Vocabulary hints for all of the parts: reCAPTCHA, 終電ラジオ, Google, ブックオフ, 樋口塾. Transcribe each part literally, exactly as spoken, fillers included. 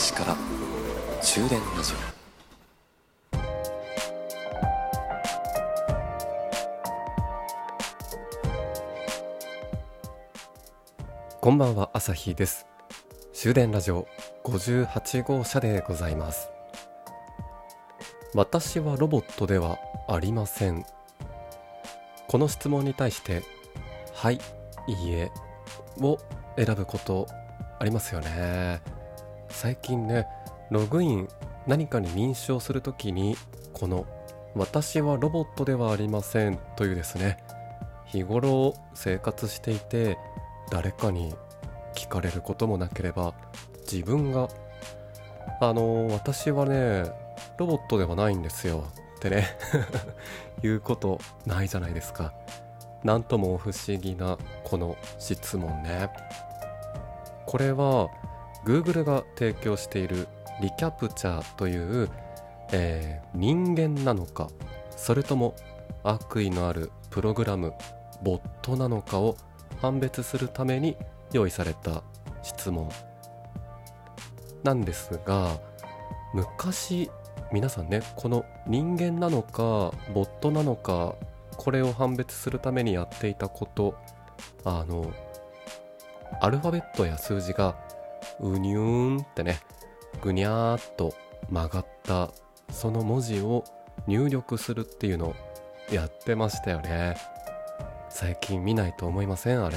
しから終電ラジオ。こんばんは、朝日です。終電ラジオごじゅうはちごうしゃでございます。私はロボットではありません。この質問に対してはい、いいえを選ぶことありますよね。最近ね、ログイン何かに認証するときにこの私はロボットではありませんというですね、日頃生活していて誰かに聞かれることもなければ自分があの私はねロボットではないんですよってね言うことないじゃないですか。なんとも不思議なこの質問ね。これは Google が提供しているリキャプチャーという、えー、人間なのかそれとも悪意のあるプログラムボットなのかを判別するために用意された質問なんですが、昔皆さんね、この人間なのかボットなのかこれを判別するためにやっていたこと、あのアルファベットや数字がうにゅーんってね、ぐにゃーっと曲がったその文字を入力するっていうのをやってましたよね。最近見ないと思いません？あれ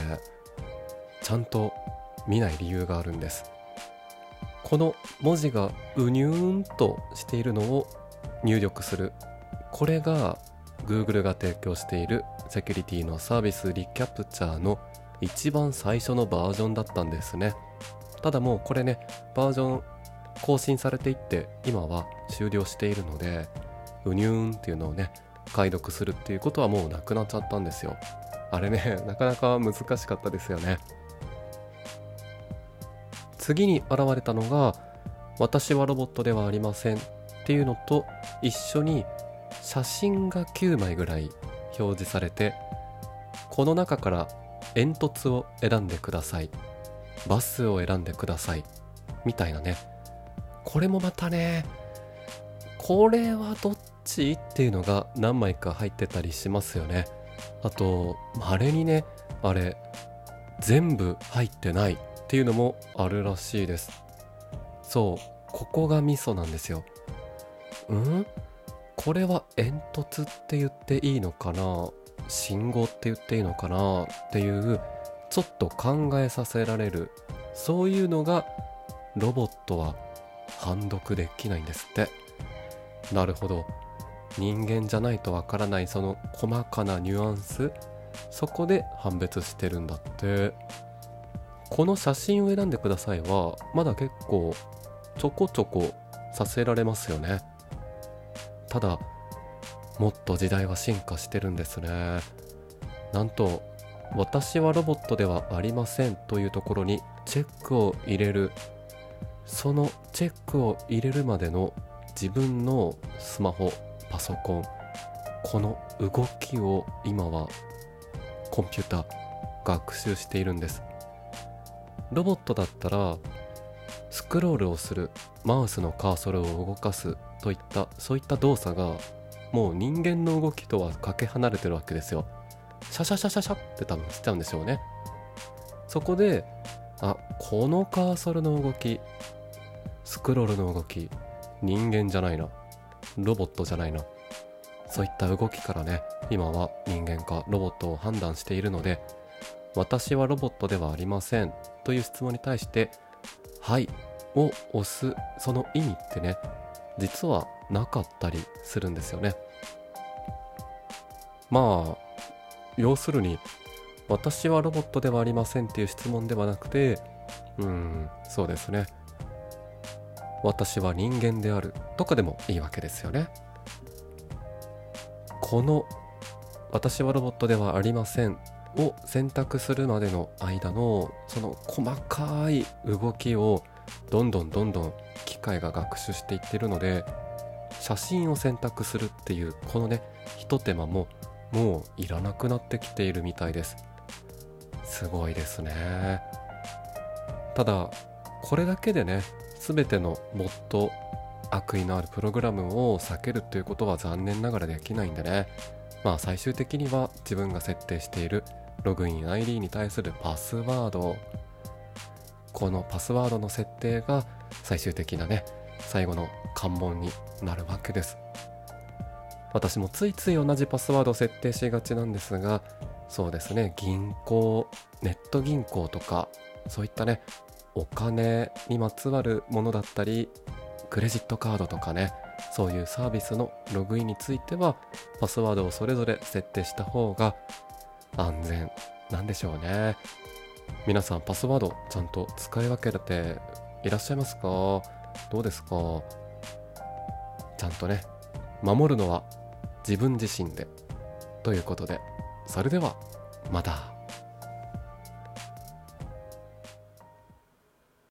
ちゃんと見ない理由があるんです。この文字がうにゅーんとしているのを入力する、これが Google が提供しているセキュリティのサービスリキャプチャーの一番最初のバージョンだったんですね。ただもうこれね、バージョン更新されていって今は終了しているので、うにゅーんっていうのをね解読するっていうことはもうなくなっちゃったんですよ。あれね、なかなか難しかったですよね。次に現れたのが私はロボットではありませんっていうのと一緒に写真がきゅうまいぐらい表示されて、この中から煙突を選んでください、バスを選んでくださいみたいなね。これもまたね、これはどっちっていうのが何枚か入ってたりしますよね。あと稀にね、あれ全部入ってないっていうのもあるらしいです。そう、ここがミソなんですよ。うんこれは煙突って言っていいのかな、信号って言っていいのかなっていう、ちょっと考えさせられる、そういうのがロボットは判読できないんですって。なるほど、人間じゃないとわからないその細かなニュアンス、そこで判別してるんだって。この写真を選んでくださいはまだ結構ちょこちょこさせられますよね。ただもっと時代は進化してるんですね。なんと私はロボットではありませんというところにチェックを入れる、そのチェックを入れるまでの自分のスマホ、パソコン、この動きを今はコンピューター学習しているんです。ロボットだったらスクロールをする、マウスのカーソルを動かすといったそういった動作がもう人間の動きとはかけ離れてるわけですよ。シャシャシャシャシャって多分しちゃうんでしょうね。そこで、あ、このカーソルの動き、スクロールの動き、人間じゃないな、ロボットじゃないな、そういった動きからね、今は人間かロボットを判断しているので、私はロボットではありませんという質問に対してはいを押すその意味ってね、実はなかったりするんですよね。まあ要するに私はロボットではありませんっていう質問ではなくて、うーんそうですね、私は人間であるとかでもいいわけですよね。この私はロボットではありませんを選択するまでの間のその細かい動きをどんどんどんどん機械が学習していってるので、写真を選択するっていうこのねひと手間ももういらなくなってきているみたいです。すごいですね。ただこれだけでね全てのボット、悪意のあるプログラムを避けるということは残念ながらできないんでね。まあ最終的には自分が設定しているログイン アイディー に対するパスワード、このパスワードの設定が最終的なね、最後の関門になるわけです。私もついつい同じパスワードを設定しがちなんですが、そうですね、銀行、ネット銀行とか、そういったね、お金にまつわるものだったり、クレジットカードとかね、そういうサービスのログインについては、パスワードをそれぞれ設定した方が安全なんでしょうね。皆さん、パスワードちゃんと使い分けていらっしゃいますか？どうですか？ちゃんとね、守るのは自分自身で。ということで、それではまた。